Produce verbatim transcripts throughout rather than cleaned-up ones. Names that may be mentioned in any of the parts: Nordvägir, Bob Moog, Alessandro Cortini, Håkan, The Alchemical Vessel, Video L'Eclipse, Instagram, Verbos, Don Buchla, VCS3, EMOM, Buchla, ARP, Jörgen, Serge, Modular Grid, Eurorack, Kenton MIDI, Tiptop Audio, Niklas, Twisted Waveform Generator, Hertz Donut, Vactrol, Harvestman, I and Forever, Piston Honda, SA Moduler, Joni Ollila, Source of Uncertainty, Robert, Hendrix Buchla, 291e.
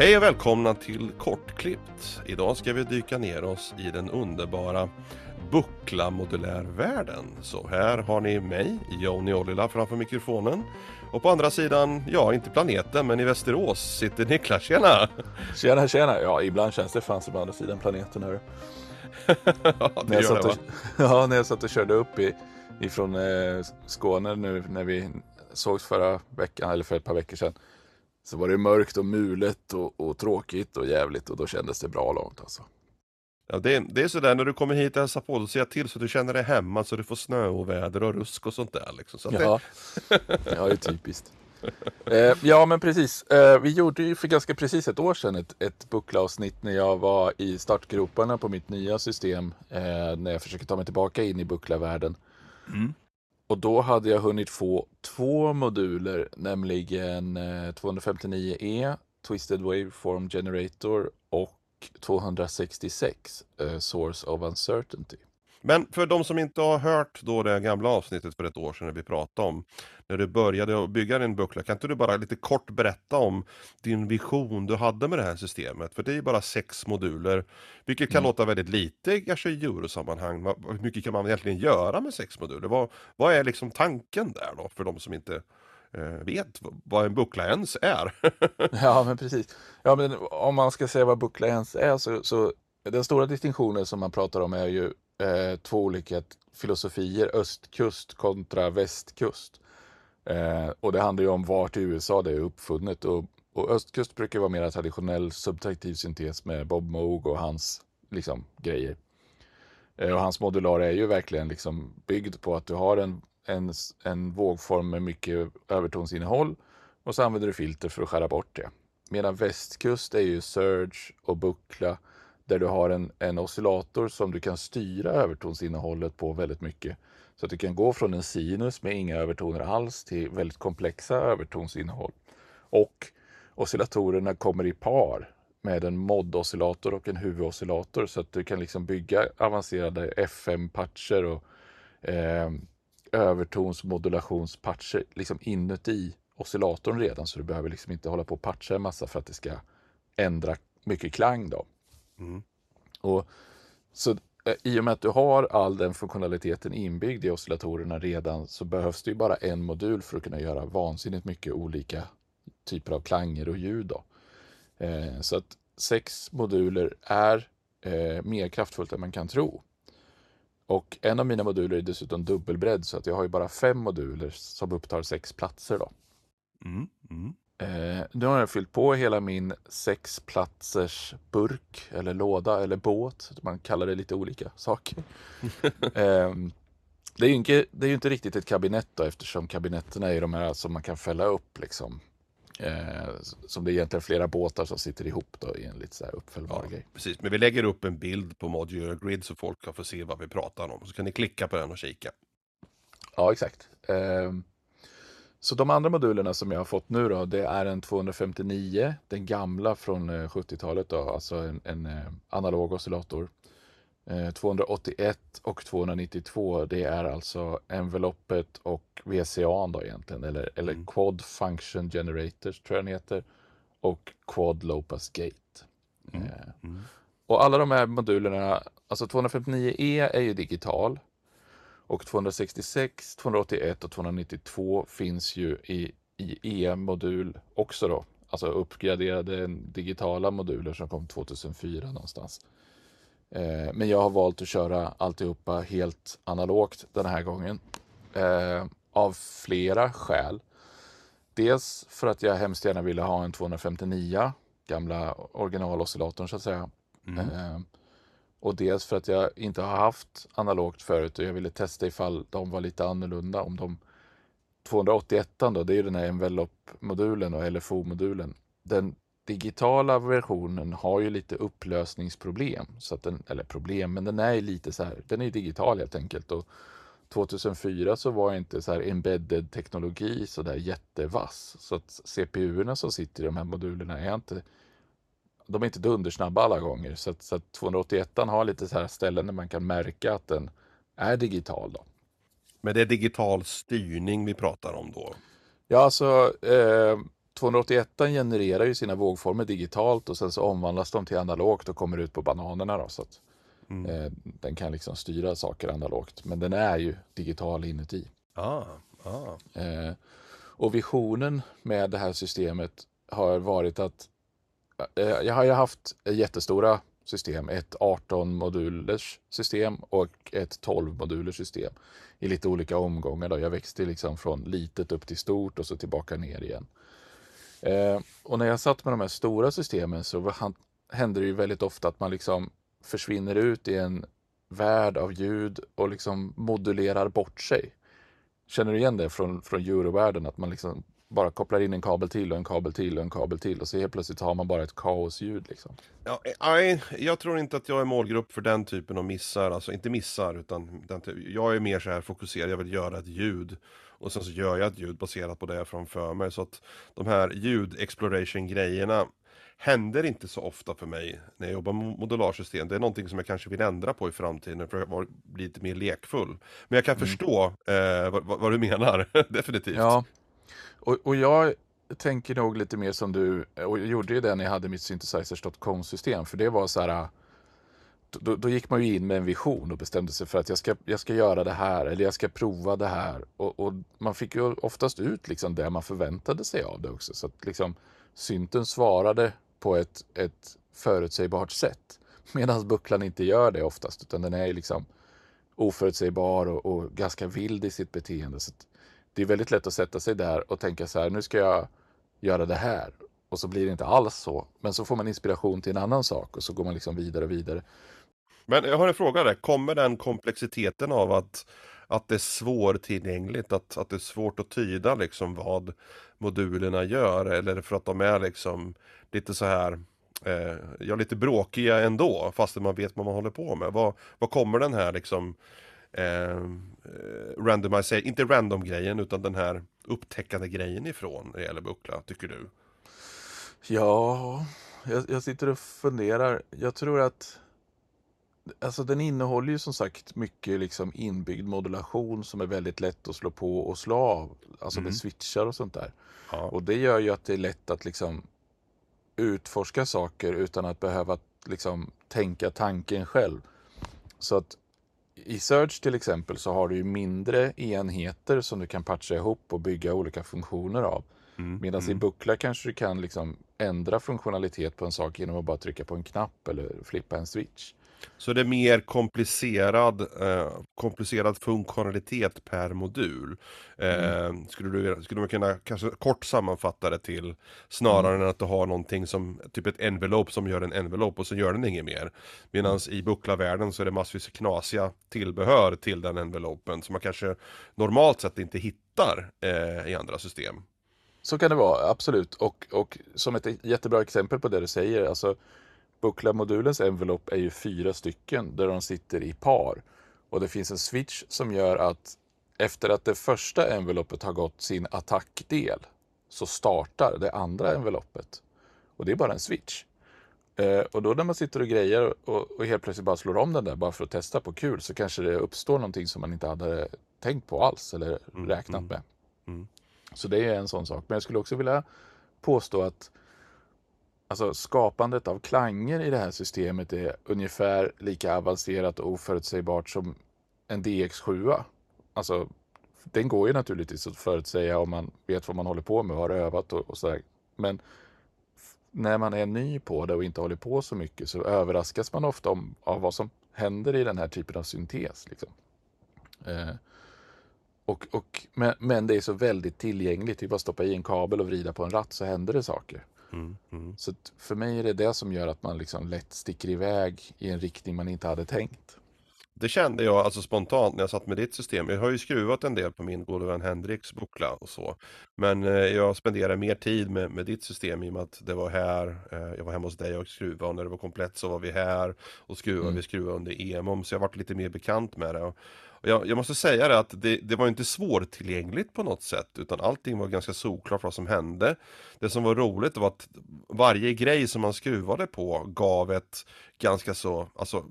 Hej och välkomna till Kortklippt. Idag ska vi dyka ner oss i den underbara Buchla-modulärvärlden. Så här har ni mig, Joni Ollila, framför mikrofonen. Och på andra sidan, ja inte planeten men i Västerås sitter Niklas. Tjena! Tjena, tjena. Ja, ibland känns det fanns på andra sidan planeten, hörru. Ja, det när gör det, och, ja, när jag satt och körde upp i, ifrån eh, Skåne nu när vi sågs förra veckan, eller för ett par veckor sedan. Så var det mörkt och mulet och, och tråkigt och jävligt och då kändes det bra långt alltså. Ja, det, det är sådär när du kommer hit och hälsar på och ser till så att du känner dig hemma så du får snö och väder och rusk och sånt där. Liksom. Så att ja, det... ja, det är typiskt. eh, ja, men precis. Eh, vi gjorde ju för ganska precis ett år sedan ett, ett Buchla-avsnitt när jag var i startgroparna på mitt nya system. Eh, när jag försöker ta mig tillbaka in i Buchla-världen. Mm. Och då hade jag hunnit få två moduler, nämligen tvåhundrafemtionio E, Twisted Waveform Generator och tvåhundrasextiosex, eh, Source of Uncertainty. Men för de som inte har hört då det gamla avsnittet för ett år sedan när vi pratade om, när du började bygga din Buchla, kan inte du bara lite kort berätta om din vision du hade med det här systemet? För det är ju bara sex moduler, vilket kan mm. låta väldigt lite kanske i eurosammanhang. Hur mycket kan man egentligen göra med sex moduler? Vad, vad är liksom tanken där då för de som inte eh, vet vad en Buchla ens är? Ja, men precis. Ja, men om man ska säga vad Buchla ens är så, så den stora distinktionen som man pratar om är ju Eh, två olika filosofier, östkust kontra västkust. Eh, och det handlar ju om vart i U S A det är uppfunnet. Och, och östkust brukar vara mer traditionell subtraktiv syntes med Bob Moog och hans liksom, grejer. Eh, och hans modular är ju verkligen liksom byggd på att du har en, en, en vågform med mycket övertonsinnehåll. Och så använder du filter för att skära bort det. Medan västkust är ju Serge och Buchla. Där du har en, en oscillator som du kan styra övertonsinnehållet på väldigt mycket. Så att du kan gå från en sinus med inga övertoner alls till väldigt komplexa övertonsinnehåll. Och oscillatorerna kommer i par med en mod-oscillator och en huvudoscillator. Så att du kan liksom bygga avancerade F M-patcher och eh, övertonsmodulationspatcher liksom inuti oscillatorn redan. Så du behöver liksom inte hålla på och patcha en massa för att det ska ändra mycket klang då. Mm. Och så i och med att du har all den funktionaliteten inbyggd i oscillatorerna redan så behövs det ju bara en modul för att kunna göra vansinnigt mycket olika typer av klanger och ljud då. Eh, så att sex moduler är eh, mer kraftfullt än man kan tro. Och en av mina moduler är dessutom dubbelbredd så att jag har ju bara fem moduler som upptar sex platser då. Mm, mm. Eh, nu har jag fyllt på hela min sexplatsers burk eller låda eller båt. Man kallar det lite olika saker. eh, det är ju inte, det är ju inte riktigt ett kabinett då, eftersom kabinetterna är de här som man kan fälla upp. Liksom. Eh, som det är egentligen flera båtar som sitter ihop då, i en lite så här uppfällbar ja, grej. Precis, men vi lägger upp en bild på Modular Grid så folk kan få se vad vi pratar om. Så kan ni klicka på den och kika. Ja, exakt. Eh, Så de andra modulerna som jag har fått nu då, det är en tvåhundrafemtionio, den gamla från sjuttiotalet då, alltså en, en analog oscillator. tvåhundraåttioett och tvåhundranittiotvå, det är alltså envelopet och V C A då egentligen, eller, eller mm. Quad Function Generators tror jag den heter, och Quad Low Pass Gate. Mm. Mm. Och alla de här modulerna, alltså tvåhundrafemtionio E är ju digital. Och tvåhundrasextiosex, tvåhundraåttioett och tvåhundranittiotvå finns ju i, i E M-modul också då. Alltså uppgraderade digitala moduler som kom två tusen fyra någonstans. Eh, men jag har valt att köra alltihopa helt analogt den här gången. Eh, av flera skäl. Dels för att jag hemskt gärna ville ha en tvåhundrafemtionio, gamla originaloscillatorn så att säga. Mm. Eh, Och dels för att jag inte har haft analogt förut och jag ville testa ifall de var lite annorlunda. Om de tvåhundraåttioett då, det är ju den här envelope-modulen och L F O-modulen. Den digitala versionen har ju lite upplösningsproblem. Så att den, eller problem, men den är lite så här, den är digital helt enkelt. Och två tusen fyra så var inte så här embedded-teknologi så där jättevass. Så att C P U-erna som sitter i de här modulerna är inte... De är inte dundersnabba alla gånger så att, så att tvåhundraåttioett har lite så här ställen där man kan märka att den är digital då. Men det är digital styrning vi pratar om då? Ja, alltså eh, tvåhundraåttioett genererar ju sina vågformer digitalt och sen så omvandlas de till analogt och kommer ut på bananerna då, så att mm. eh, den kan liksom styra saker analogt, men den är ju digital inuti. Ah, ah. Eh, och visionen med det här systemet har varit att eh, jag har ju haft jättestora system, ett arton modulers system och ett tolv modulers system i lite olika omgångar då. Jag växte liksom från litet upp till stort och så tillbaka ner igen. Eh, och när jag satt med de här stora systemen så hände det ju väldigt ofta att man liksom försvinner ut i en värld av ljud och liksom modulerar bort sig. Känner du igen det från, från eurovärlden, att man liksom bara kopplar in en kabel till och en kabel till och en kabel till och så helt plötsligt har man bara ett kaosljud liksom. Ja, nej, jag tror inte att jag är målgrupp för den typen av missar, alltså inte missar utan den, jag är mer så här fokuserad, jag vill göra ett ljud och sen så gör jag ett ljud baserat på det jag framför mig, så att de här ljud-exploration-grejerna händer inte så ofta för mig när jag jobbar med modularsystem. Det är någonting som jag kanske vill ändra på i framtiden för att vara lite mer lekfull. Men jag kan mm. förstå eh, vad, vad du menar, definitivt. Ja. Och, och jag tänker nog lite mer som du, och jag gjorde ju det när jag hade mitt synthesizers dot com-system, för det var så här, då, då gick man ju in med en vision och bestämde sig för att jag ska, jag ska göra det här, eller jag ska prova det här, och, och man fick ju oftast ut liksom det man förväntade sig av det också, så att liksom synten svarade på ett, ett förutsägbart sätt, medan bucklan inte gör det oftast, utan den är liksom oförutsägbar och, och ganska vild i sitt beteende, så att det är väldigt lätt att sätta sig där och tänka så här, nu ska jag göra det här. Och så blir det inte alls så. Men så får man inspiration till en annan sak och så går man liksom vidare och vidare. Men jag har en fråga där. Kommer den komplexiteten av att, att det är svårtillgängligt, att, att det är svårt att tyda liksom vad modulerna gör? Eller för att de är liksom lite så här, eh, ja, lite bråkiga ändå fast man vet vad man håller på med? Vad, vad kommer den här liksom... Eh, randomiser, inte random grejen utan den här upptäckande grejen ifrån när det gäller Buchla, tycker du? Ja, jag, jag sitter och funderar. Jag tror att alltså den innehåller ju som sagt mycket liksom inbyggd modulation som är väldigt lätt att slå på och slå av, alltså mm. med switchar och sånt där. Ja. Och det gör ju att det är lätt att liksom utforska saker utan att behöva liksom tänka tanken själv. Så att i Serge till exempel så har du ju mindre enheter som du kan patcha ihop och bygga olika funktioner av. Mm, Medan mm. i Buchla kanske du kan liksom ändra funktionalitet på en sak genom att bara trycka på en knapp eller flippa en switch. Så det är mer komplicerad, eh, komplicerad funktionalitet per modul. Eh, mm. skulle, du, skulle man kunna kanske kort sammanfatta det till snarare mm. än att du har någonting som typ ett envelope som gör en envelope och så gör den inget mer. Medan mm. i Buchla-världen så är det massvis knasiga tillbehör till den envelopen som man kanske normalt sett inte hittar eh, i andra system. Så kan det vara, absolut. Och, och som ett jättebra exempel på det du säger, alltså Buchla-modulens envelope är ju fyra stycken där de sitter i par. Och det finns en switch som gör att efter att det första envelopet har gått sin attackdel så startar det andra envelopet. Och det är bara en switch. Eh, och då när man sitter och grejer och, och helt plötsligt bara slår om den där bara för att testa på kul, så kanske det uppstår någonting som man inte hade tänkt på alls eller mm, räknat mm, med. Mm. Så det är en sån sak. Men jag skulle också vilja påstå att alltså skapandet av klanger i det här systemet är ungefär lika avancerat och oförutsägbart som en D X sju. Alltså den går ju naturligtvis att förutsäga om man vet vad man håller på med och har övat och, och sådär. Men när man är ny på det och inte håller på så mycket så överraskas man ofta om, av vad som händer i den här typen av syntes. Liksom. Eh, och, och, men, men det är så väldigt tillgängligt. Det är bara att stoppa i en kabel och vrida på en ratt så händer det saker. Mm, mm. Så för mig är det det som gör att man liksom lätt sticker iväg i en riktning man inte hade tänkt. Det kände jag alltså spontant när jag satt med ditt system. Jag har ju skruvat en del på min gode vän Hendrix Buchla och så. Men eh, jag spenderade mer tid med, med ditt system i och med att det var här. Eh, jag var hemma hos dig och skruva, och när det var komplett så var vi här och skruva. Mm. Vi skruva under E M O M, så jag varit lite mer bekant med det. Och jag, jag måste säga det att det, det var inte svårtillgängligt på något sätt, utan allting var ganska solklart vad som hände. Det som var roligt var att varje grej som man skruvade på gav ett ganska så... Alltså,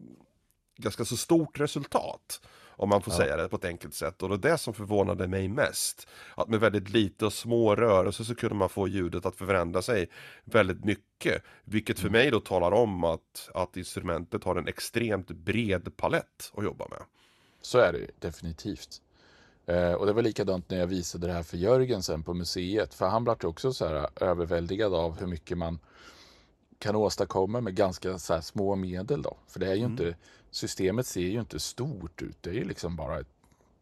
ganska så stort resultat. om man får ja. säga det på ett enkelt sätt. Och det är det som förvånade mig mest. Att med väldigt lite och små rörelser så kunde man få ljudet att förändra sig väldigt mycket. Vilket för mig då talar om att, att instrumentet har en extremt bred palett att jobba med. Så är det definitivt. Eh, och det var likadant när jag visade det här för Jörgen sen på museet. För han blev också så här överväldigad av hur mycket man kan åstadkomma med ganska så här små medel då. För det är ju mm. inte, systemet ser ju inte stort ut. Det är ju liksom bara ett,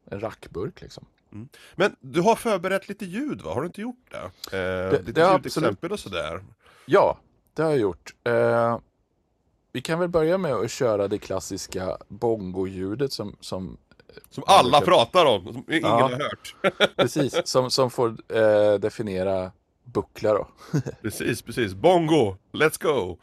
en rackburk liksom. Mm. Men du har förberett lite ljud, va? Har du inte gjort det? Eh, det lite ljudexempel och sådär. Ja, det har jag gjort. Eh, vi kan väl börja med att köra det klassiska bongo-ljudet som... som Som alla pratar om, som ingen ja, har hört. Precis, som, som får eh, definiera Buchla då. Precis, precis. Bongo, let's go!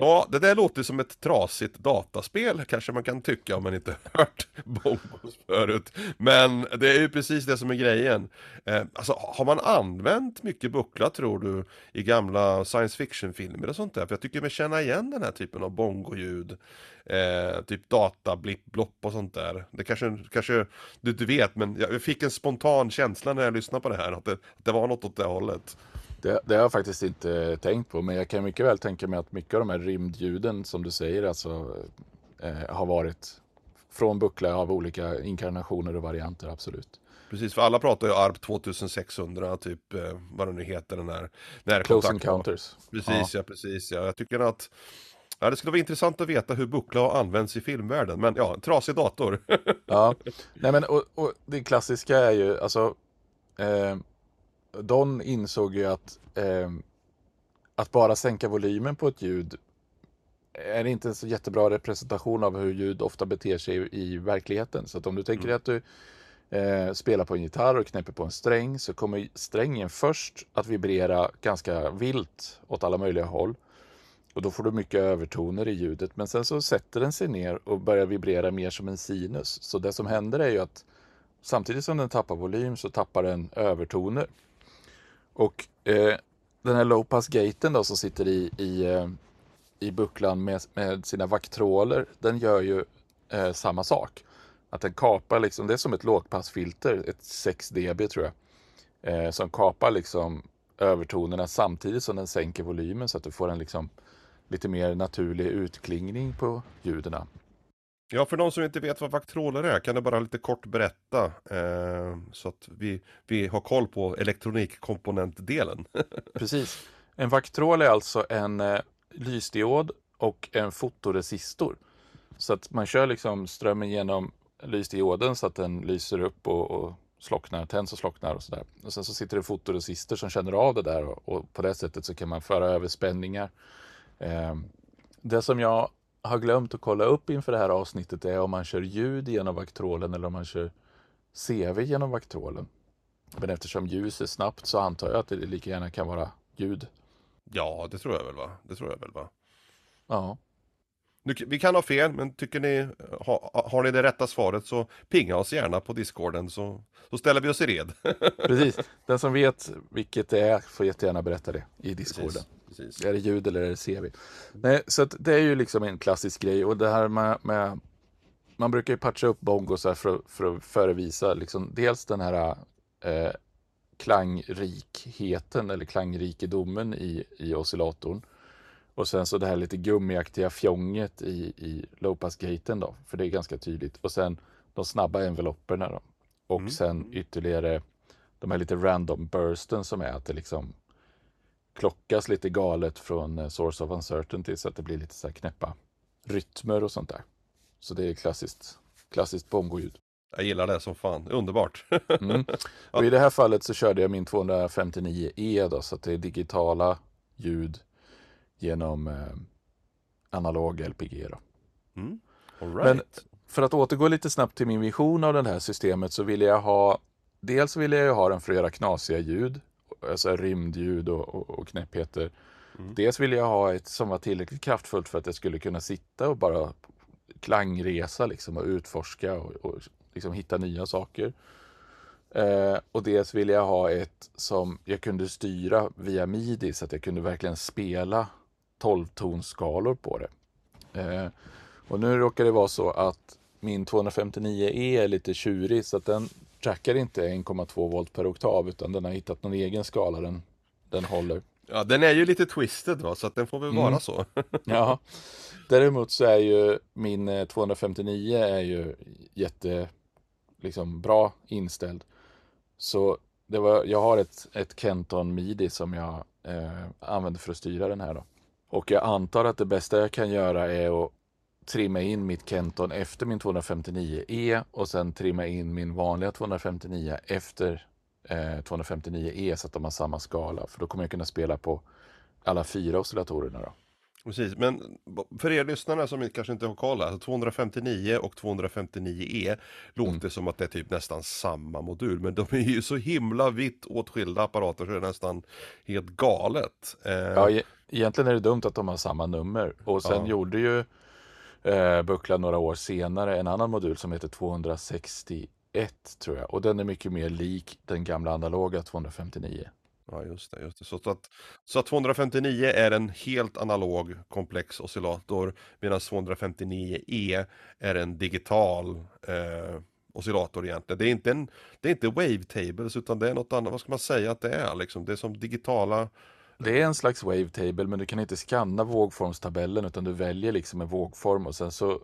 Ja, det där låter som ett trasigt dataspel, kanske man kan tycka om man inte hört Verbos förut. Men det är ju precis det som är grejen. Eh, alltså, har man använt mycket Buchla, tror du, i gamla science fiction-filmer och sånt där? För jag tycker mig känna igen den här typen av bongo-ljud. Eh, typ data, blipp, blopp och sånt där. Det kanske, kanske du inte vet, men jag fick en spontan känsla när jag lyssnade på det här. Att det, att det var något åt det hållet. Det, det har jag faktiskt inte tänkt på, men jag kan mycket väl tänka mig att mycket av de här rymdljuden som du säger alltså, eh, har varit från Buchla av olika inkarnationer och varianter, absolut. Precis, för alla pratar ju A R P tjugosex hundra, typ eh, vad det nu heter, den här närkontakten. Close Encounters. Precis, ja. ja, precis. Ja. Jag tycker att ja, det skulle vara intressant att veta hur Buchla har använts i filmvärlden, men ja, en trasig dator. ja, nej men och, och det klassiska är ju, alltså... Eh, Don insåg ju att, eh, att bara sänka volymen på ett ljud är inte en så jättebra representation av hur ljud ofta beter sig i, i verkligheten. Så att om du tänker mm. att du eh, spelar på en gitarr och knäpper på en sträng, så kommer strängen först att vibrera ganska vilt åt alla möjliga håll. Och då får du mycket övertoner i ljudet, men sen så sätter den sig ner och börjar vibrera mer som en sinus. Så det som händer är ju att samtidigt som den tappar volym så tappar den övertoner. Och eh, den här low-pass-gaten då som sitter i, i, eh, i Buchlan med, med sina vaktroller, den gör ju eh, samma sak. Att den kapar liksom, det är som ett lågpassfilter, ett sex decibel tror jag, eh, som kapar liksom övertonerna samtidigt som den sänker volymen så att du får en liksom lite mer naturlig utklingning på ljuden. Ja, för de som inte vet vad vaktroller är kan jag bara lite kort berätta eh, så att vi, vi har koll på elektronikkomponentdelen. Precis. En vaktroll är alltså en eh, lysdiod och en fotoresistor. Så att man kör liksom strömmen genom lysdioden så att den lyser upp och, och slocknar, tänds och slocknar och sådär. Och sen så sitter det fotoresister som känner av det där och, och på det sättet så kan man föra över spänningar. Eh, det som jag har glömt att kolla upp inför det här avsnittet är om man kör ljud genom vaktrolen eller om man kör C V genom vaktrolen. Men eftersom ljus är snabbt så antar jag att det lika gärna kan vara ljud. Ja, det tror jag väl va? Det tror jag väl va? Ja. Nu, vi kan ha fel, men tycker ni, ha, har ni det rätta svaret så pinga oss gärna på Discorden så, så ställer vi oss i red. Precis. Den som vet vilket det är får jättegärna berätta det i Discorden. Precis. Precis. Är det ljud eller är det C V? Nej, så att det är ju liksom en klassisk grej. Och det här med, med man brukar ju patcha upp bongos här för, för att förevisa liksom dels den här eh, klangrikheten eller langrikedomen i, i oscillatorn. Och sen så det här lite gummiaktiga fjonget i, i lowpassgaten då. För det är ganska tydligt. Och sen de snabba envelopperna då. Och mm. sen ytterligare de här lite random bursten som är att det liksom plockas lite galet från Source of Uncertainty så att det blir lite så här knäppa rytmer och sånt där. Så det är klassiskt, klassiskt bongo-ljud. Jag gillar det som fan, underbart. Mm. Och i det här fallet så körde jag min tvåhundrafemtionio E då, så att det är digitala ljud genom eh, analog L P G då. Mm. All right. Men för att återgå lite snabbt till min vision av det här systemet så ville jag ha, dels ville jag ha den för att göra knasiga ljud, alltså rymdljud och, och, och knäppheter. Mm. Dels ville jag ha ett som var tillräckligt kraftfullt för att jag skulle kunna sitta och bara klangresa liksom och utforska och, och liksom hitta nya saker. Eh, och dels ville jag ha ett som jag kunde styra via MIDI så att jag kunde verkligen spela tolv-tonskalor på det. Eh, och nu råkar det vara så att min tvåhundrafemtionio E är lite tjurig så att den trackar inte en komma två volt per oktav utan den har hittat någon egen skala den, den håller. Ja, den är ju lite twisted va, så att den får väl vara mm. så. Ja, däremot så är ju min tvåhundrafemtionio är ju jätte liksom bra inställd. Så det var, jag har ett, ett Kenton MIDI som jag eh, använder för att styra den här då. Och jag antar att det bästa jag kan göra är att trimma in mitt Kenton efter min tvåhundrafemtionio E och sen trimma in min vanliga tvåhundrafemtionio efter eh, tvåhundrafemtionio E så att de har samma skala. För då kommer jag kunna spela på alla fyra oscillatorerna då. Precis, men för er lyssnare som kanske inte har koll, alltså tvåhundrafemtionio och tvåhundrafemtionio E låter mm. som att det är typ nästan samma modul, men de är ju så himla vitt åtskilda apparater så det är nästan helt galet. Eh... Ja, e- egentligen är det dumt att de har samma nummer. Och sen ja. gjorde ju eh, Buchla några år senare en annan modul som heter tvåhundrasextioett tror jag, och den är mycket mer lik den gamla analoga tvåhundrafemtionio. Ja, just det, just det. Så att, så att tvåhundrafemtionio är en helt analog komplex oscillator medan tvåhundrafemtionio E är en digital eh, oscillator egentligen. Det är inte en, det är inte wavetables utan det är något annat. Vad ska man säga att det är liksom? Det är som digitala... Det är en slags wavetable men du kan inte skanna vågformstabellen utan du väljer liksom en vågform och sen så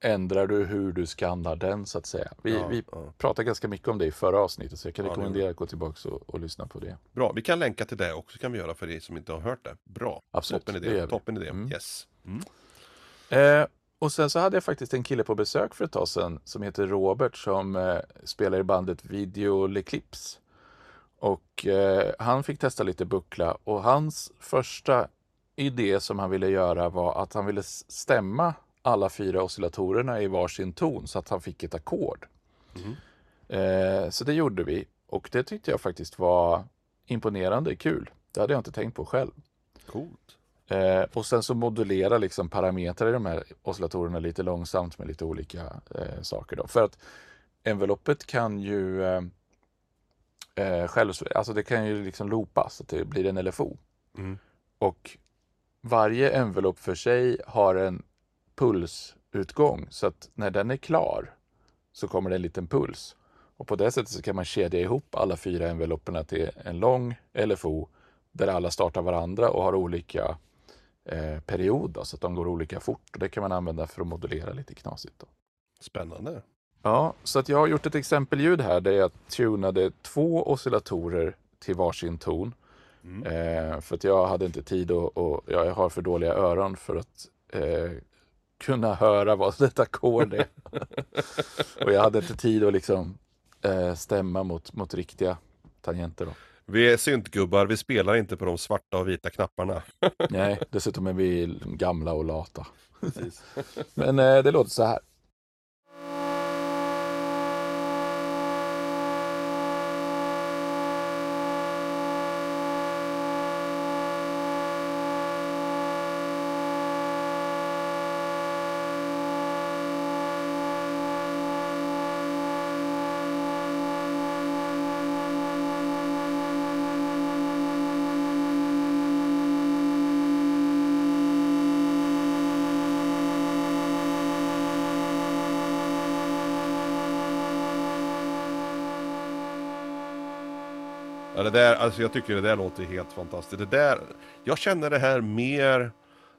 ändrar du hur du skannar den så att säga. Vi, ja, vi ja. pratade ganska mycket om det i förra avsnittet så jag kan ja, rekommendera att gå tillbaka och, och lyssna på det. Bra, vi kan länka till det också kan vi göra för dig som inte har hört det. Bra, absolut, toppen idé. Toppen idé. Mm. Yes. Mm. Eh, och sen så hade jag faktiskt en kille på besök för ett tag sedan som heter Robert som eh, spelar i bandet Video L'Eclipse. Och eh, han fick testa lite Buchla och hans första idé som han ville göra var att han ville stämma alla fyra oscillatorerna i varsin ton så att han fick ett ackord. Mm. Eh, så det gjorde vi. Och det tyckte jag faktiskt var imponerande kul. Det hade jag inte tänkt på själv. Coolt. Eh, och sen så modulera liksom parametrar i de här oscillatorerna lite långsamt med lite olika eh, saker då. För att enveloppet kan ju eh, eh, själv, alltså det kan ju liksom loopas så att det blir en L F O. Mm. Och varje envelope för sig har en pulsutgång så att när den är klar så kommer det en liten puls och på det sättet så kan man kedja ihop alla fyra envelopperna till en lång L F O där alla startar varandra och har olika eh, perioder så att de går olika fort och det kan man använda för att modulera lite knasigt då. Spännande. Ja, så att jag har gjort ett exempelljud här där jag tunade två oscillatorer till varsin ton mm. eh, för att jag hade inte tid och, och jag har för dåliga öron för att eh, kunna höra vad detta ackord är. Och jag hade inte tid att liksom eh, stämma mot, mot riktiga tangenter då. Vi är syntgubbar, vi spelar inte på de svarta och vita knapparna. Nej, dessutom är vi gamla och lata. Precis. Men eh, det låter så här. Ja, det där, alltså jag tycker det där låter helt fantastiskt. Det där, jag känner det här mer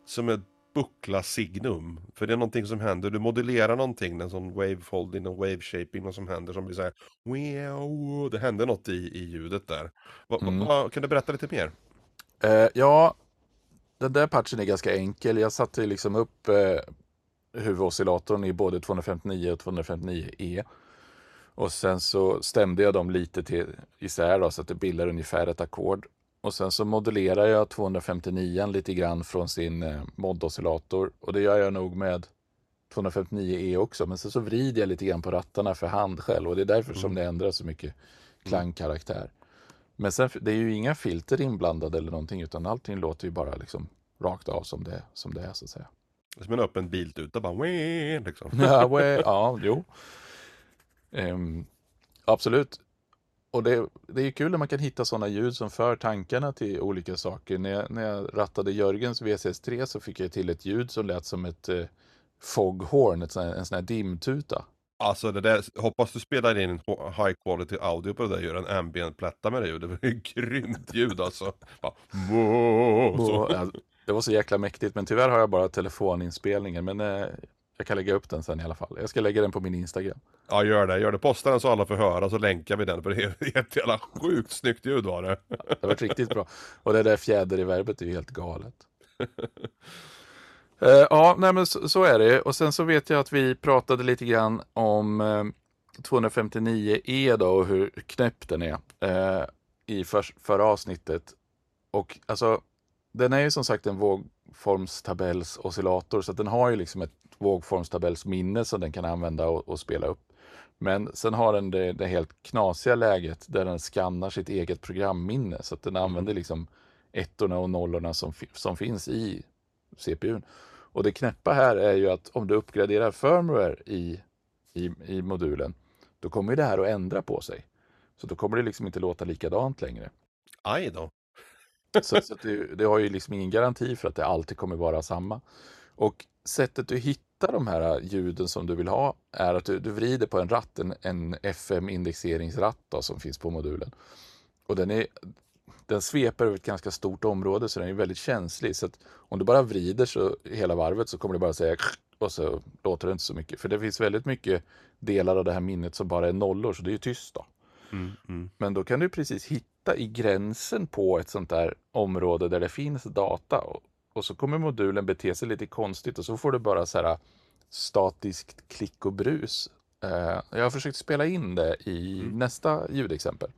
som ett Buchla-signum. För det är någonting som händer. Du modellerar någonting. En sån wavefolding och waveshaping. Något som händer som blir så här. Wow, det händer något i, i ljudet där. Va, va, mm. Kan du berätta lite mer? Eh, ja, den där patchen är ganska enkel. Jag satte liksom upp eh, huvudoscillatorn i både tvåhundrafemtionio och tvåhundrafemtionio E. Och sen så stämde jag dem lite till isär då, så att det bildar ungefär ett ackord. Och sen så modulerar jag tvåhundrafemtionio lite grann från sin eh, mod-oscillator. Och det gör jag nog med tvåhundrafemtionio E också. Men sen så vrider jag lite grann på rattarna för hand själv. Och det är därför mm. som det ändrar så mycket klangkaraktär. Men sen, det är ju inga filter inblandade eller någonting, utan allting låter ju bara liksom rakt av som det, som det är, så att säga. Som en öppen biltuta, bara wee, liksom. Ja, wee, ja, jo. Um, absolut. Och det, det är kul att man kan hitta sådana ljud som för tankarna till olika saker. När jag, när jag rattade Jörgens V C S tre så fick jag till ett ljud som lät som ett eh, foghorn, ett sån här, en sån här dimtuta. Alltså det där, hoppas du spelar in high quality audio på det där, gör en ambient platta med det ljudet. Det var ju grymt ljud alltså. Bara, wow, så. Ja, det var så jäkla mäktigt, men tyvärr har jag bara telefoninspelningen, men eh, jag kan lägga upp den sen i alla fall. Jag ska lägga den på min Instagram. Ja, gör det. Gör det. Posta den så alla får höra, så länkar vi den, för det är ett jävla sjukt snyggt ljud var det. Ja, det har varit riktigt bra. Och det där fjäder i verbet är ju helt galet. Uh, ja, nej, men så, så är det. Och sen så vet jag att vi pratade lite grann om uh, tvåhundrafemtionio E då, och hur knäpp den är uh, i för, förra avsnittet. Och alltså, den är ju som sagt en vågformstabellsoscillator, så att den har ju liksom ett vågformstabellsminne som den kan använda och, och spela upp. Men sen har den det, det helt knasiga läget där den skannar sitt eget programminne, så att den använder liksom ettorna och nollorna som, som finns i C P U:n. Och det knäppa här är ju att om du uppgraderar firmware i, i, i modulen, då kommer ju det här att ändra på sig. Så då kommer det liksom inte låta likadant längre. Aj då. Så, så att det, det har ju liksom ingen garanti för att det alltid kommer vara samma. Och sättet du hittar de här ljuden som du vill ha är att du, du vrider på en ratt, en, en F M-indexeringsratt då, som finns på modulen. Och den är... Den sveper över ett ganska stort område, så den är väldigt känslig. Så att om du bara vrider så hela varvet så kommer det bara säga, och så låter det inte så mycket. För det finns väldigt mycket delar av det här minnet som bara är nollor, så det är ju tyst då. Mm, mm. Men då kan du precis hitta i gränsen på ett sånt där område där det finns data. Och, och så kommer modulen bete sig lite konstigt, och så får du bara så här statiskt klick och brus. Uh, jag har försökt spela in det i mm. nästa ljudexempel.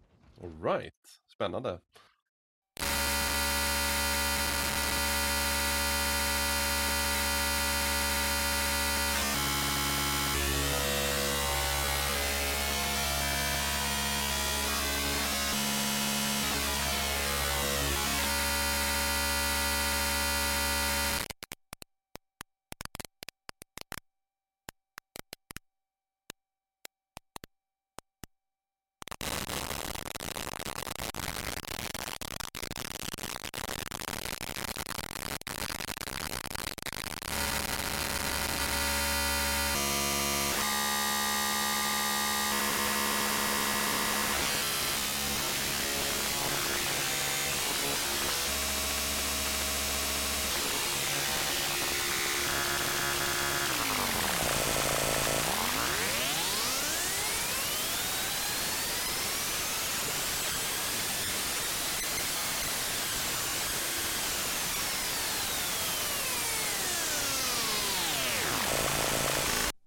All right. Spännande.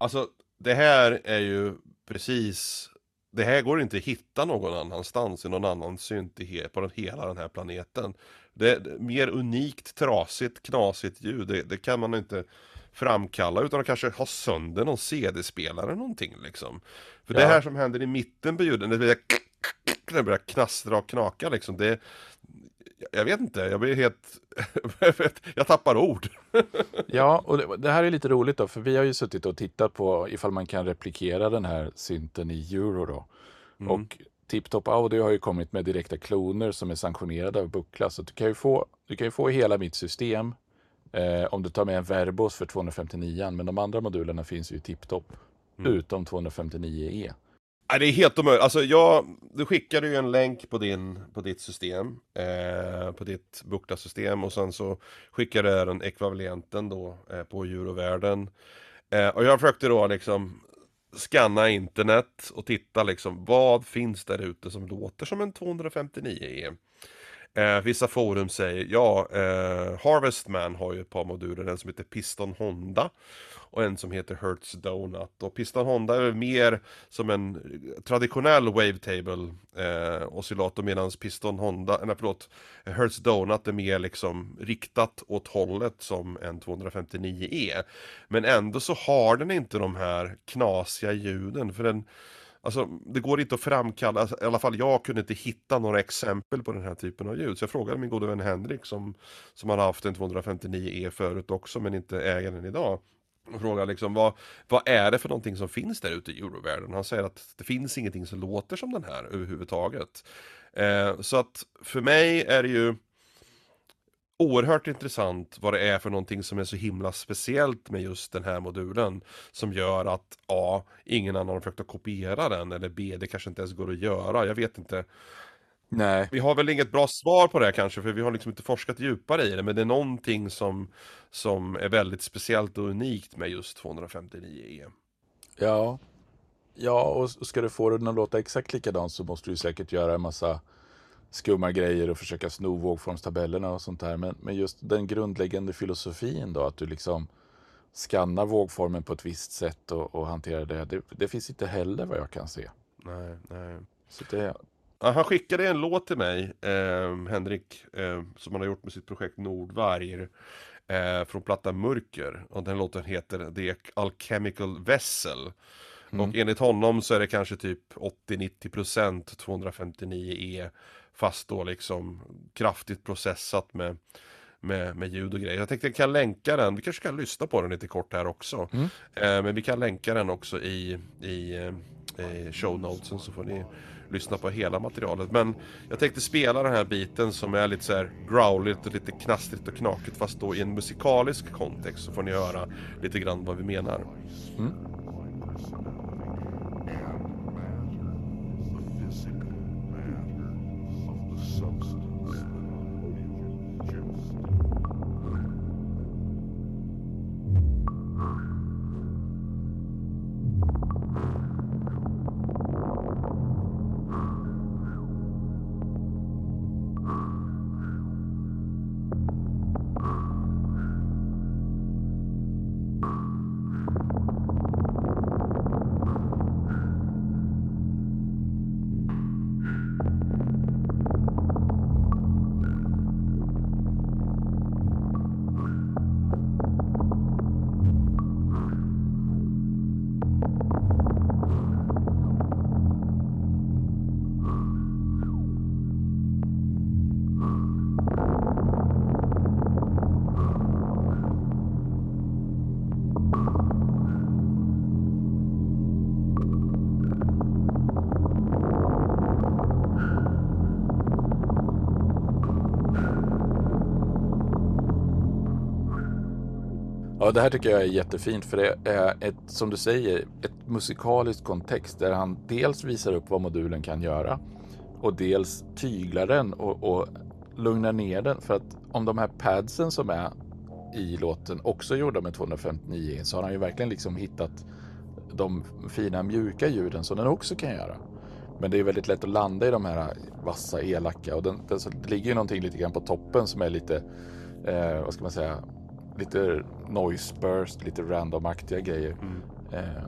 Alltså, det här är ju precis... Det här går inte att hitta någon annanstans i någon annan syntighet på den, hela den här planeten. Det är mer unikt, trasigt, knasigt ljud. Det, det kan man inte framkalla utan att kanske ha sönder någon C D-spelare eller någonting liksom. För ja. Det här som händer i mitten på ljuden, det blir det börjar knastra och knaka liksom. Det, jag vet inte, jag blir helt... jag tappar ord. Ja, och det, det här är lite roligt då, för vi har ju suttit och tittat på ifall man kan replikera den här synten i euro då. Mm. Och Tiptop Audio har ju kommit med direkta kloner som är sanktionerade av Buchla, så du kan ju få, du kan ju få hela mitt system eh, om du tar med en Verbos för tvåhundrafemtionio, men de andra modulerna finns ju i Tiptop mm. utom tvåhundrafemtionio E. Nej, det är helt omöjligt. Alltså jag, du skickade ju en länk på, din, på ditt system, eh, på ditt Buchla-system, och sen så skickade jag den ekvivalenten då eh, på eurovärlden. Eh, och jag försökte då liksom scanna internet och titta liksom vad finns där ute som låter som en tvåhundrafemtionio E. Eh, vissa forum säger, ja, eh, Harvestman har ju ett par moduler, en som heter Piston Honda och en som heter Hertz Donut. Och Piston Honda är mer som en traditionell wavetable eh, oscillator, medan Piston Honda, nej förlåt, Hertz Donut är mer liksom riktat åt hållet som en tvåhundrafemtionio E. Men ändå så har den inte de här knasiga ljuden, för den, alltså det går inte att framkalla, i alla fall jag kunde inte hitta några exempel på den här typen av ljud. Så jag frågade min gode vän Henrik som, som har haft en tvåhundrafemtionio E förut också men inte äger den idag. Och frågade liksom, vad, vad är det för någonting som finns där ute i eurovärlden? Han säger att det finns ingenting som låter som den här överhuvudtaget. Eh, så att för mig är det ju oerhört intressant vad det är för någonting som är så himla speciellt med just den här modulen, som gör att A, ingen annan har försökt att kopiera den, eller B, det kanske inte ens går att göra, jag vet inte. Nej. Vi har väl inget bra svar på det här kanske, för vi har liksom inte forskat djupare i det, men det är någonting som, som är väldigt speciellt och unikt med just tvåhundrafemtionio E. Ja, ja, och ska du få den att låta exakt likadant så måste du säkert göra en massa skumma grejer och försöka sno vågformstabellerna och sånt där. Men, men just den grundläggande filosofin då, att du liksom skannar vågformen på ett visst sätt och, och hanterar det, det, det finns inte heller vad jag kan se. Nej, nej. Så det... ja, han skickade en låt till mig, eh, Henrik, eh, som han har gjort med sitt projekt Nordvägir, eh, från platta Mörker. Och den låten heter The Alchemical Vessel. Mm. Och enligt honom så är det kanske typ åttio till nittio procent tvåhundrafemtionio E, fast då liksom kraftigt processat med, med, med ljud och grejer. Jag tänkte att jag kan länka den, vi kanske kan lyssna på den lite kort här också. Mm. Eh, men vi kan länka den också i, i, i show notesen, så får ni lyssna på hela materialet. Men jag tänkte spela den här biten som är lite så här growligt och lite knastrigt och knakigt, fast då i en musikalisk kontext, så får ni höra lite grann vad vi menar. Mm. Ja, det här tycker jag är jättefint, för det är ett, som du säger, ett musikaliskt kontext där han dels visar upp vad modulen kan göra och dels tyglar den och, och lugnar ner den. För att om de här padsen som är i låten också gjorda med tvåhundrafemtionio så har han ju verkligen liksom hittat de fina mjuka ljuden som den också kan göra. Men det är väldigt lätt att landa i de här vassa, elaka, och den, den, det ligger ju någonting lite grann på toppen som är lite, eh, vad ska man säga, lite noise burst, lite randomaktiga grejer. Mm. Eh,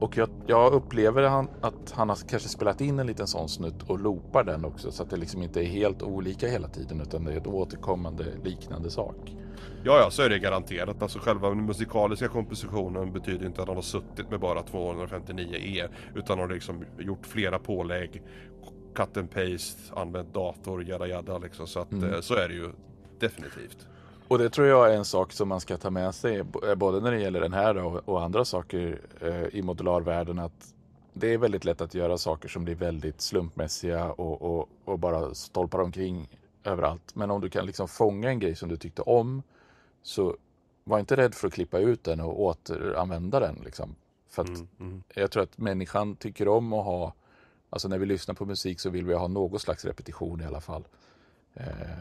och jag, jag upplever han, att han har kanske spelat in en liten sån snutt och loopar den också, så att det liksom inte är helt olika hela tiden, utan det är ett återkommande liknande sak. Ja, ja, så är det garanterat. Alltså själva den musikaliska kompositionen betyder inte att han har suttit med bara tvåhundrafemtionio E, utan har liksom gjort flera pålägg, cut and paste, använt dator, jada jada liksom. Så att, mm. så är det ju definitivt. Och det tror jag är en sak som man ska ta med sig, både när det gäller den här och andra saker i modularvärlden, att det är väldigt lätt att göra saker som blir väldigt slumpmässiga och, och, och bara stolpar omkring överallt. Men om du kan liksom fånga en grej som du tyckte om, så var inte rädd för att klippa ut den och återanvända den. Liksom. För att mm, mm. jag tror att människan tycker om att ha, alltså när vi lyssnar på musik så vill vi ha någon slags repetition i alla fall.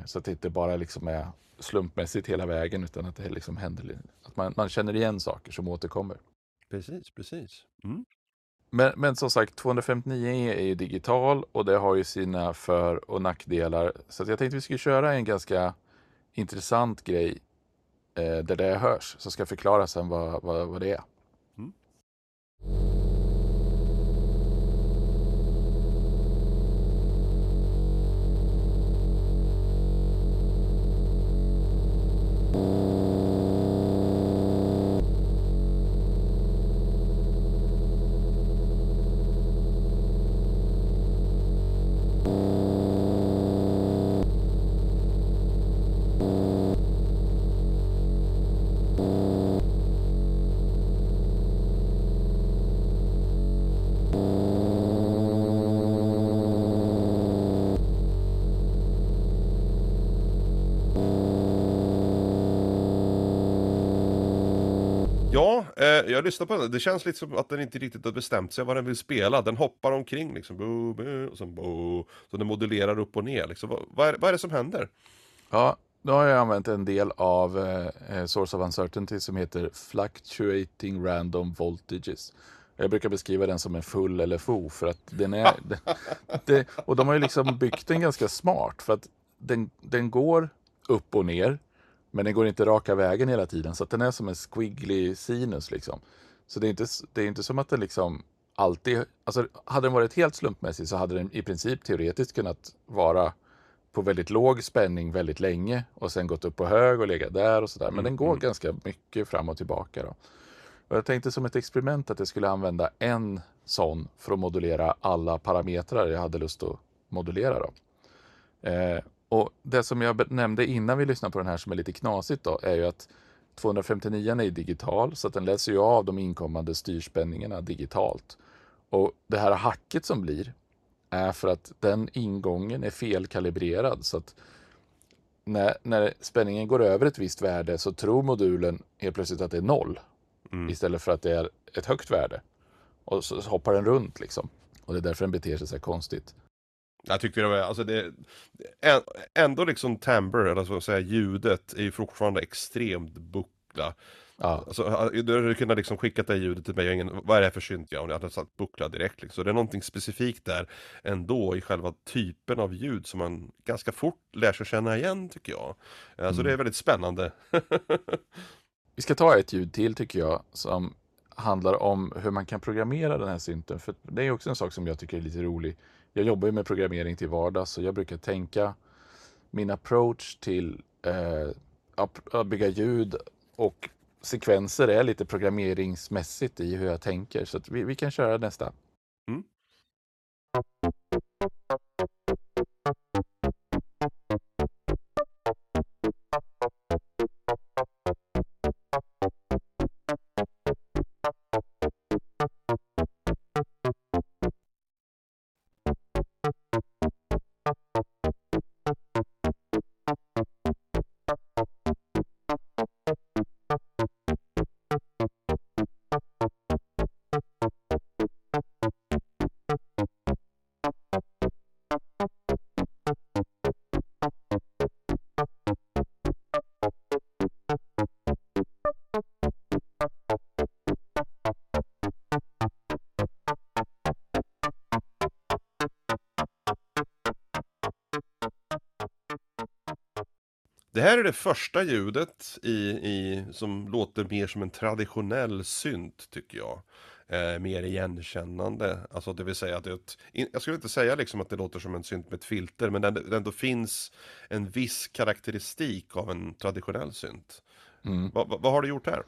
Så att det inte bara liksom är slumpmässigt hela vägen, utan att det liksom händer, att man, man känner igen saker som återkommer. Precis, precis. Mm. Men, men som sagt, tvåhundrafemtionio E är ju digital och det har ju sina för- och nackdelar. Så att jag tänkte att vi skulle köra en ganska intressant grej eh, där det hörs. Så ska jag förklara sen vad, vad, vad det är. Mm. Ja, eh, jag lyssnar på den. Det känns lite som att den inte riktigt har bestämt sig vad den vill spela. Den hoppar omkring liksom. Bo, bo, och sen bo. Så den modulerar upp och ner. Liksom. Vad, vad, är, vad är det som händer? Ja, då har jag använt en del av eh, Source of Uncertainty som heter Fluctuating Random Voltages. Jag brukar beskriva den som en full eller fo för att den är... den, det, och de har ju liksom byggt den ganska smart för att den, den går upp och ner. Men den går inte raka vägen hela tiden. Så att den är som en squiggly sinus liksom. Så det är inte, det är inte som att den liksom alltid... Alltså hade den varit helt slumpmässig så hade den i princip teoretiskt kunnat vara på väldigt låg spänning väldigt länge. Och sen gått upp på hög och legat där och sådär. Men mm. den går ganska mycket fram och tillbaka då. Och jag tänkte som ett experiment att jag skulle använda en sån för att modulera alla parametrar jag hade lust att modulera då. Eh, Och det som jag nämnde innan vi lyssnade på den här som är lite knasigt då är ju att tvåhundrafemtionio är digital så att den läser ju av de inkommande styrspänningarna digitalt. Och det här hacket som blir är för att den ingången är felkalibrerad så att när, när spänningen går över ett visst värde så tror modulen helt plötsligt att det är noll mm. istället för att det är ett högt värde. Och så hoppar den runt liksom och det är därför den beter sig så här konstigt. Jag tyckte det var, alltså det, ändå liksom timbre, eller så att säga ljudet är ju fortfarande extremt Buchla. Ja. Alltså, du hade kunnat liksom skicka det ljudet till mig och ingen, vad är det för synt jag? Och jag hade satt Buchla direkt liksom. Så det är någonting specifikt där ändå i själva typen av ljud som man ganska fort lär sig känna igen tycker jag. Alltså mm. det är väldigt spännande. Vi ska ta ett ljud till tycker jag som handlar om hur man kan programmera den här synten. För det är också en sak som jag tycker är lite rolig. Jag jobbar ju med programmering till vardags så jag brukar tänka min approach till eh, att bygga ljud och sekvenser är lite programmeringsmässigt i hur jag tänker. Så att vi, vi kan köra nästa. Mm. Det här är det första ljudet i, i, som låter mer som en traditionell synt tycker jag. Eh, mer igenkännande. Alltså det vill säga att det är ett, jag skulle inte säga liksom att det låter som en synt med ett filter. Men det, det ändå finns en viss karaktäristik av en traditionell synt. Mm. Va, va, vad har du gjort här?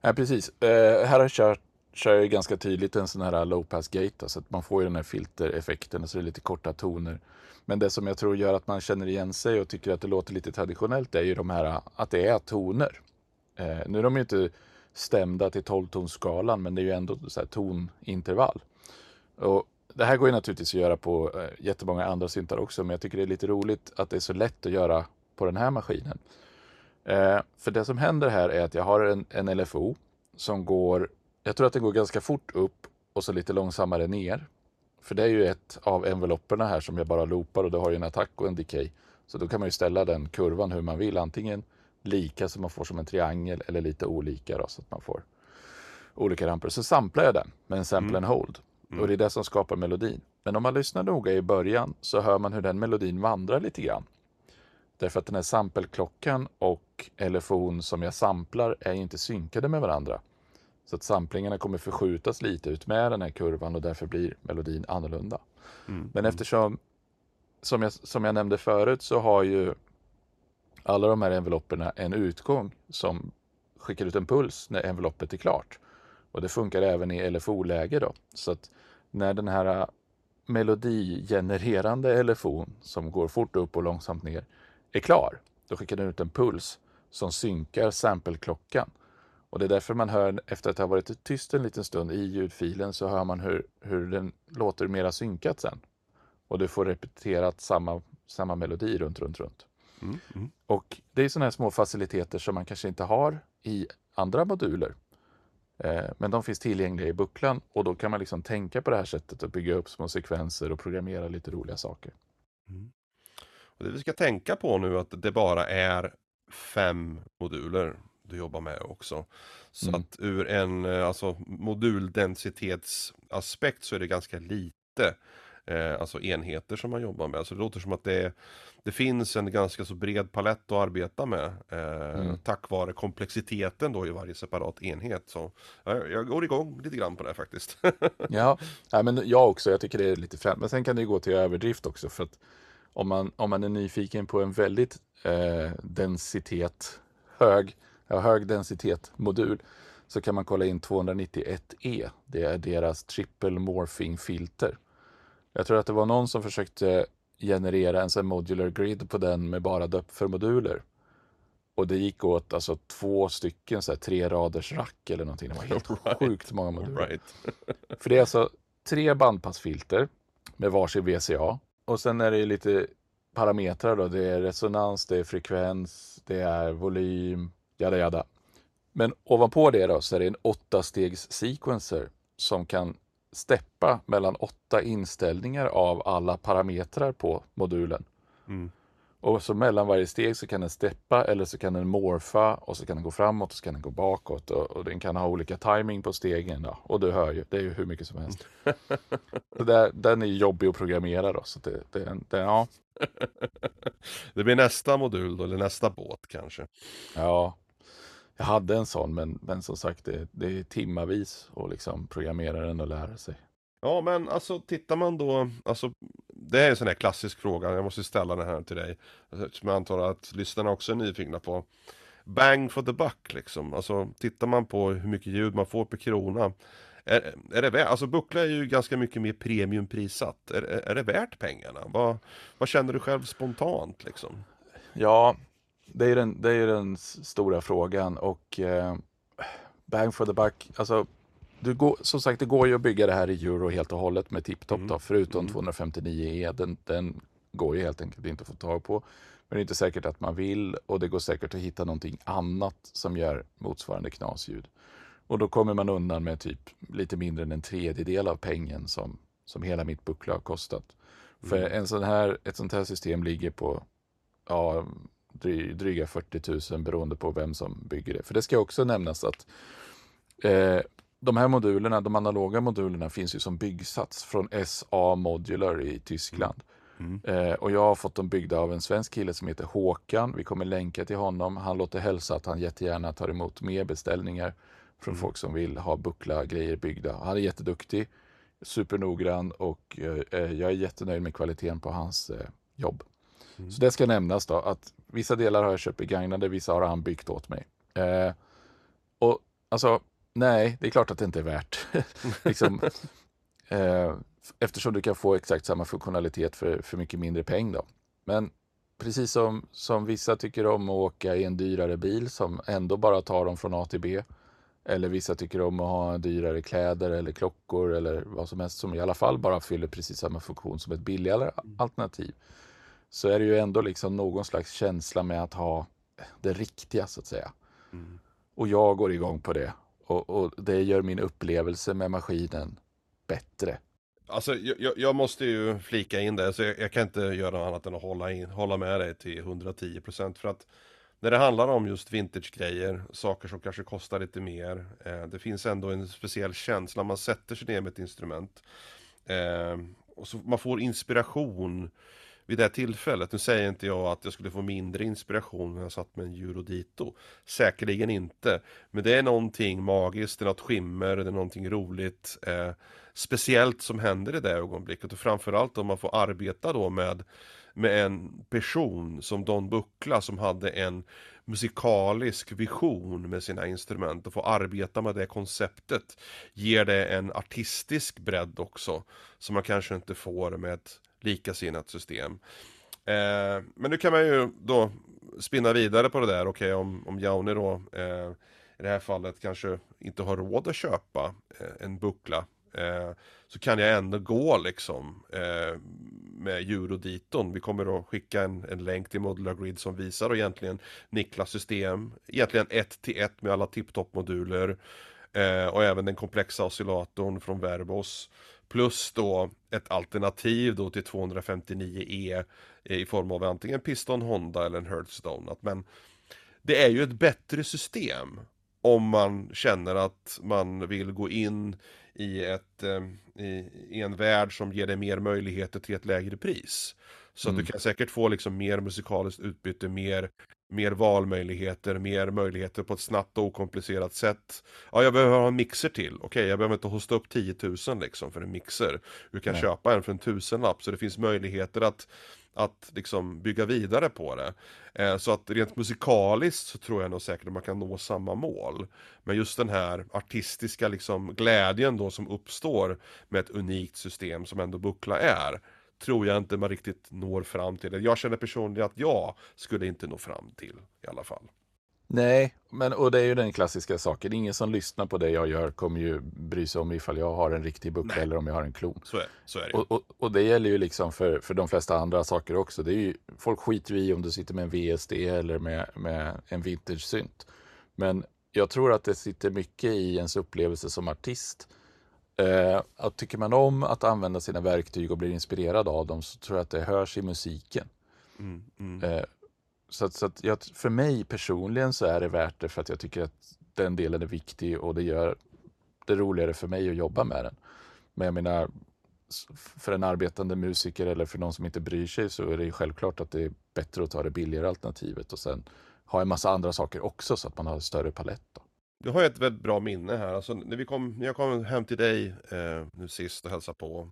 Ja, precis. Eh, här har jag kört, kör jag ganska tydligt en sån här low pass gate. Så att man får ju den här filtereffekten. Så det är lite korta toner. Men det som jag tror gör att man känner igen sig och tycker att det låter lite traditionellt är ju de här att det är toner. Eh, nu är de ju inte stämda till tolv-tonsskalan men det är ju ändå så här tonintervall. Och det här går ju naturligtvis att göra på eh, jättemånga andra syntar också men jag tycker det är lite roligt att det är så lätt att göra på den här maskinen. Eh, för det som händer här är att jag har en, en L F O som går, jag tror att den går ganska fort upp och så lite långsammare ner. För det är ju ett av envelopperna här som jag bara loopar och det har ju en attack och en decay. Så då kan man ju ställa den kurvan hur man vill. Antingen lika som man får som en triangel eller lite olika då, så att man får. olika ramper. Så samplar jag den med en sample mm. and hold. Mm. Och det är det som skapar melodin. Men om man lyssnar noga i början så hör man hur den melodin vandrar lite grann. Därför att den här sampelklockan och elefon som jag samplar är inte synkade med varandra. Så att samplingarna kommer förskjutas lite ut med den här kurvan och därför blir melodin annorlunda. Mm. Men eftersom, som jag, som jag nämnde förut, så har ju alla de här envelopperna en utgång som skickar ut en puls när enveloppet är klart. Och det funkar även i L F O-läge då. Så att när den här melodigenererande L F O som går fort upp och långsamt ner är klar, då skickar den ut en puls som synkar sampelklockan. Och det är därför man hör, efter att ha varit tyst en liten stund i ljudfilen, så hör man hur, hur den låter mera synkat sen. Och du får repeterat samma, samma melodi runt, runt, runt. Mm, mm. Och det är sådana här små faciliteter som man kanske inte har i andra moduler. Eh, men de finns tillgängliga i Buchlan, och då kan man liksom tänka på det här sättet och bygga upp små sekvenser och programmera lite roliga saker. Mm. Och det vi ska tänka på nu är att det bara är fem moduler du jobbar med också. Så mm. att ur en alltså, moduldensitetsaspekt så är det ganska lite eh, alltså enheter som man jobbar med. Så det låter som att det, det finns en ganska så bred palett att arbeta med eh, mm. tack vare komplexiteten då i varje separat enhet. Så jag, jag går igång lite grann på det här faktiskt. ja, ja men jag också. Jag tycker det är lite främt. Men sen kan det ju gå till överdrift också, för att om man, om man är nyfiken på en väldigt eh, densitet hög Ja, hög densitet modul, så kan man kolla in tvåhundranittioett E. Det är deras triple morphing filter. Jag tror att det var någon som försökte generera en sån modular grid på den med bara döp för moduler. Och det gick åt alltså två stycken så här, tre raders rack eller någonting. Det var helt right. sjukt många moduler. Right. För det är alltså tre bandpassfilter med varsin V C A. Och sen är det lite parametrar då. Det är resonans, det är frekvens, det är volym. Jada, jada. Men ovanpå det då så är det en åtta stegs sequencer som kan steppa mellan åtta inställningar av alla parametrar på modulen. Mm. Och så mellan varje steg så kan den steppa, eller så kan den morfa, och så kan den gå framåt och så kan den gå bakåt, och, och den kan ha olika timing på stegen då. Och du hör ju, det är ju hur mycket som helst. Så där, den är jobbig att programmera då, så det, det, det ja. Det blir nästa modul då, eller nästa båt kanske. Ja. Jag hade en sån, men, men som sagt, det, det är timmavis att liksom programmera den och lära sig. Ja, men alltså tittar man då, alltså, det här är en sån här klassisk fråga, jag måste ställa den här till dig. Som jag antar att lyssnarna också är nyfikna på. Bang for the buck liksom, alltså tittar man på hur mycket ljud man får per krona. Är, är det värt, alltså Buchla är ju ganska mycket mer premiumprissatt. Är, är det värt pengarna? Vad, vad känner du själv spontant liksom? Ja, det är den, det är den stora frågan, och eh, bang for the buck, alltså du går, som sagt, det går ju att bygga det här i euro helt och hållet med Tiptop mm. då, förutom mm. tvåhundrafemtionio E, den, den går ju helt enkelt inte att få tag på. Men det är inte säkert att man vill, och det går säkert att hitta någonting annat som gör motsvarande knasljud. Och då kommer man undan med typ lite mindre än en tredjedel av pengen som, som hela mitt Buchla har kostat. Mm. För en sån här, ett sånt här system ligger på ja, dryga fyrtio tusen beroende på vem som bygger det. För det ska också nämnas att eh, de här modulerna, de analoga modulerna, finns ju som byggsats från S A Moduler i Tyskland. Mm. Eh, och jag har fått dem byggda av en svensk kille som heter Håkan. Vi kommer länka till honom. Han låter hälsa att han jättegärna tar emot mer beställningar från mm. folk som vill ha Buchla-grejer byggda. Han är jätteduktig, supernoggrann, och eh, jag är jättenöjd med kvaliteten på hans eh, jobb. Mm. Så det ska nämnas då, att vissa delar har jag köpt begagnade, vissa har han byggt åt mig. Eh, och alltså, nej, det är klart att det inte är värt. liksom, eh, eftersom du kan få exakt samma funktionalitet för, för mycket mindre peng då. Men precis som, som vissa tycker om att åka i en dyrare bil som ändå bara tar dem från A till B. Eller vissa tycker om att ha dyrare kläder eller klockor eller vad som helst som i alla fall bara fyller precis samma funktion som ett billigare alternativ. Så är det ju ändå liksom någon slags känsla med att ha det riktiga så att säga. Mm. Och jag går igång på det. Och, och det gör min upplevelse med maskinen bättre. Alltså jag, jag måste ju flika in det. Så jag, jag kan inte göra annat än att hålla, in, hålla med dig till hundratio procent. För att när det handlar om just vintage-grejer, saker som kanske kostar lite mer, eh, det finns ändå en speciell känsla man sätter sig ner med ett instrument. Eh, och så man får inspiration vid det här tillfället. Nu säger inte jag att jag skulle få mindre inspiration när jag satt med en Eurodito. Säkerligen inte. Men det är någonting magiskt, det är något skimmer, det är någonting roligt. Eh, speciellt som händer i det ögonblicket. Och framförallt om man får arbeta då med, med en person som Don Buchla, som hade en musikalisk vision med sina instrument. Och få arbeta med det konceptet ger det en artistisk bredd också. Som man kanske inte får med ett likasinnat system. Eh, men nu kan man ju då spinna vidare på det där. Okej, om, om Joni då eh, i det här fallet kanske inte har råd att köpa eh, en Buchla, eh, så kan jag ändå gå liksom eh, med Euroditon. Vi kommer att skicka en, en länk till Modular Grid som visar egentligen Niklas system. Egentligen ett till ett med alla tiptop-moduler eh, och även den komplexa oscillatorn från Verbos. Plus då ett alternativ då till tvåhundrafemtionio E i form av antingen Piston Honda eller en Hertz Donut. Men det är ju ett bättre system om man känner att man vill gå in i, ett, i, i en värld som ger dig mer möjligheter till ett lägre pris. Så mm. att du kan säkert få liksom mer musikaliskt utbyte, mer... mer valmöjligheter, mer möjligheter på ett snabbt och okomplicerat sätt. Ja, jag behöver ha en mixer till. Okej, okay, jag behöver inte hosta upp tio tusen liksom för en mixer. Du kan Nej. köpa en för en tusenlapp, så det finns möjligheter att, att liksom bygga vidare på det. Eh, så att rent musikaliskt så tror jag nog säkert att man kan nå samma mål. Men just den här artistiska liksom glädjen då som uppstår med ett unikt system som ändå Buchla är, tror jag inte man riktigt når fram till. Jag känner personligen att jag skulle inte nå fram till i alla fall. Nej, men och det är ju den klassiska saken. Ingen som lyssnar på det jag gör kommer ju bry sig om ifall jag har en riktig buckla eller om jag har en klon. Så är, så är det. Och, och, och det gäller ju liksom för, för de flesta andra saker också. Det är ju, folk skiter i om du sitter med en V S D eller med, med en vintage-synt. Men jag tror att det sitter mycket i ens upplevelse som artist. Eh, att tycker man om att använda sina verktyg och blir inspirerad av dem, så tror jag att det hörs i musiken. Mm, mm. Eh, så att, så att jag, för mig personligen så är det värt det, för att jag tycker att den delen är viktig och det gör det roligare för mig att jobba med den. Men jag menar, för en arbetande musiker eller för någon som inte bryr sig, så är det ju självklart att det är bättre att ta det billigare alternativet och sen ha en massa andra saker också, så att man har en större palett då. Jag har ett väldigt bra minne här. Alltså, när, vi kom, när jag kom hem till dig eh, nu sist och hälsade på,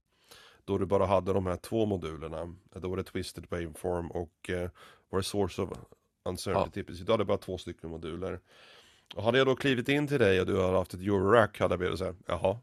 då du bara hade de här två modulerna. Då var det Twisted Waveform och eh, var det Source of Uncertainty. Ja. Då hade bara två stycken moduler. Och hade jag då klivit in till dig och du hade haft ett Eurorack, hade jag blivit så här, jaha.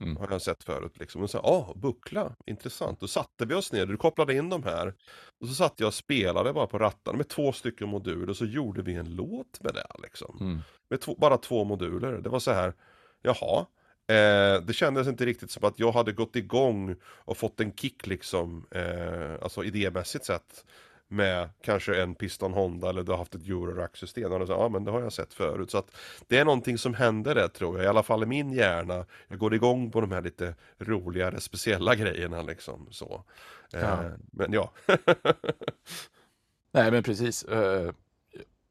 Mm. Har jag sett förut liksom. Och så ja, ah, Buchla, intressant. Då satte vi oss ner, du kopplade in de här. Och så satt jag och spelade bara på rattan med två stycken moduler. Och så gjorde vi en låt med det liksom. Mm. Med två, bara två moduler. Det var så här, jaha. Eh, det kändes inte riktigt som att jag hade gått igång och fått en kick liksom. Eh, alltså idémässigt sett. Med kanske en Piston Honda eller du har haft ett Eurorack-system. Och så, ja, men det har jag sett förut. Så att det är någonting som händer där, tror jag. I alla fall i min hjärna. Jag går igång på de här lite roligare, speciella grejerna liksom. Så. Ja. Eh, men ja. Nej, men precis.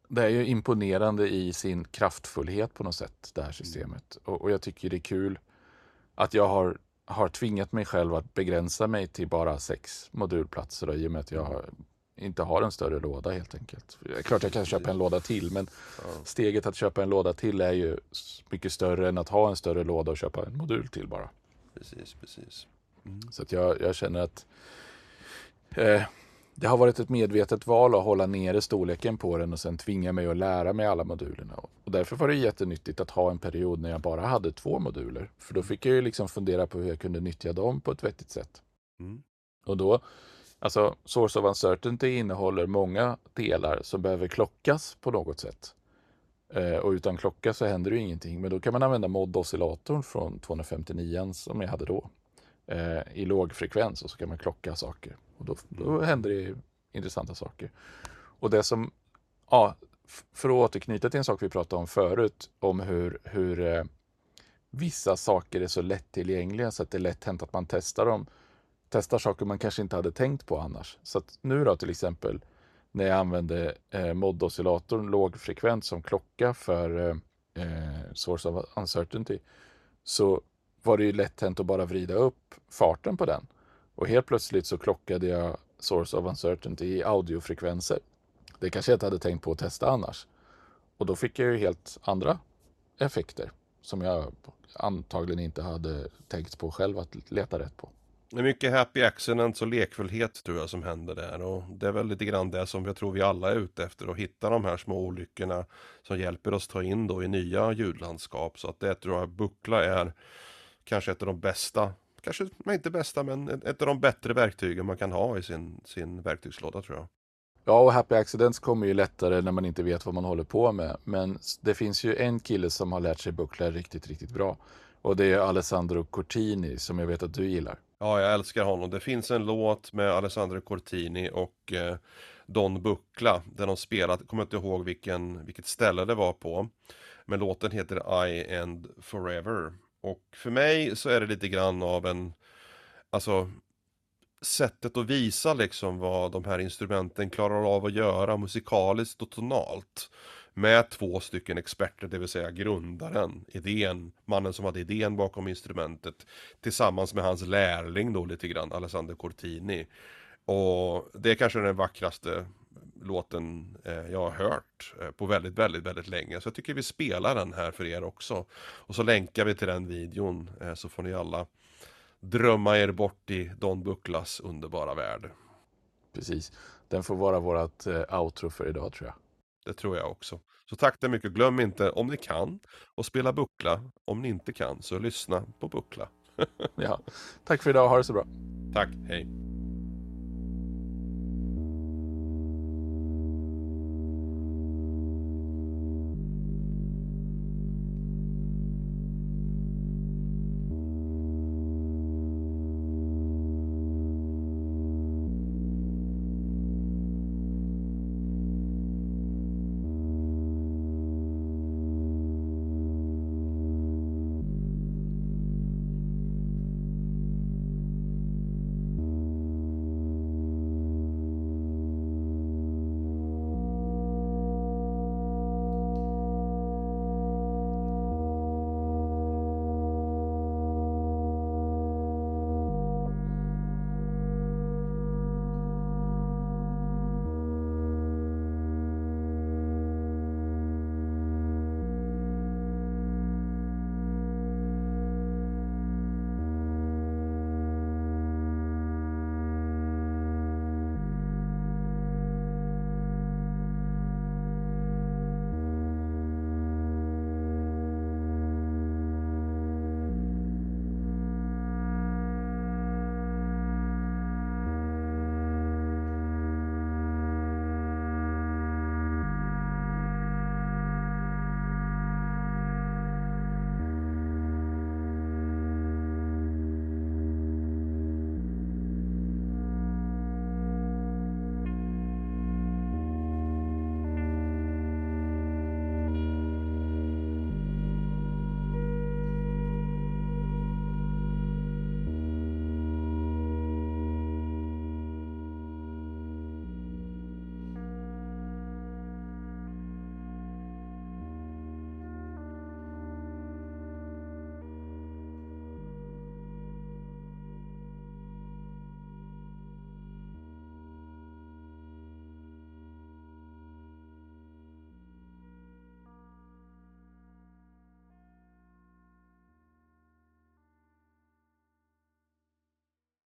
Det är ju imponerande i sin kraftfullhet på något sätt, det här systemet. Och jag tycker det är kul att jag har... har tvingat mig själv att begränsa mig till bara sex modulplatser. Då, i och med att jag har... inte har en större låda helt enkelt. Klart jag kan köpa en låda till, men steget att köpa en låda till är ju mycket större än att ha en större låda och köpa en modul till bara. Precis, precis. Mm. Så att jag, jag känner att eh, det har varit ett medvetet val att hålla nere storleken på den och sen tvinga mig att lära mig alla modulerna. Och därför var det jättenyttigt att ha en period när jag bara hade två moduler. För då fick jag ju liksom fundera på hur jag kunde nyttja dem på ett vettigt sätt. Mm. Och då Alltså, Source of Uncertainty innehåller många delar som behöver klockas på något sätt. Eh, och utan klocka så händer ju ingenting. Men då kan man använda mod-oscillatorn från tvåhundrafemtionio som jag hade då. Eh, I låg frekvens, och så kan man klocka saker. Och då, då händer det intressanta saker. Och det som, ja, för att återknyta till en sak vi pratade om förut. Om hur, hur eh, vissa saker är så lättillgängliga så att det är lätt hänt att man testar dem. Testar saker man kanske inte hade tänkt på annars. Så att nu då till exempel när jag använde eh, mod-oscillatorn lågfrekvent som klocka för eh, Source of Uncertainty, så var det ju lätt hänt att bara vrida upp farten på den. Och helt plötsligt så klockade jag Source of Uncertainty i audiofrekvenser. Det kanske jag inte hade tänkt på att testa annars. Och då fick jag ju helt andra effekter som jag antagligen inte hade tänkt på själv att leta rätt på. Det är mycket happy accidents och lekfullhet tror jag som händer där, och det är väl lite grann det som jag tror vi alla är ute efter, att hitta de här små olyckorna som hjälper oss ta in då i nya ljudlandskap. Så att det tror jag Buchla är kanske ett av de bästa, kanske inte bästa men ett av de bättre verktygen man kan ha i sin, sin verktygslåda tror jag. Ja, och happy accidents kommer ju lättare när man inte vet vad man håller på med. Men det finns ju en kille som har lärt sig Buchla riktigt, riktigt bra. Och det är Alessandro Cortini som jag vet att du gillar. Ja, jag älskar honom. Det finns en låt med Alessandro Cortini och eh, Don Buchla där de spelat. Kommer inte ihåg vilken, vilket ställe det var på. Men låten heter I and Forever. Och för mig så är det lite grann av en... Alltså... sättet att visa liksom vad de här instrumenten klarar av att göra musikaliskt och tonalt med två stycken experter, det vill säga grundaren, idén, mannen som hade idén bakom instrumentet tillsammans med hans lärling då lite grann, Alessandro Cortini. Och det är kanske den vackraste låten eh, jag har hört eh, på väldigt, väldigt, väldigt länge. Så jag tycker vi spelar den här för er också. Och så länkar vi till den videon eh, så får ni alla drömma er bort i Don Buchlas underbara värld. Precis. Den får vara vårt outro för idag tror jag. Det tror jag också. Så tack så mycket. Glöm inte om ni kan och spela Buchla. Om ni inte kan så lyssna på Buchla. Ja. Tack för idag. Ha det så bra. Tack. Hej.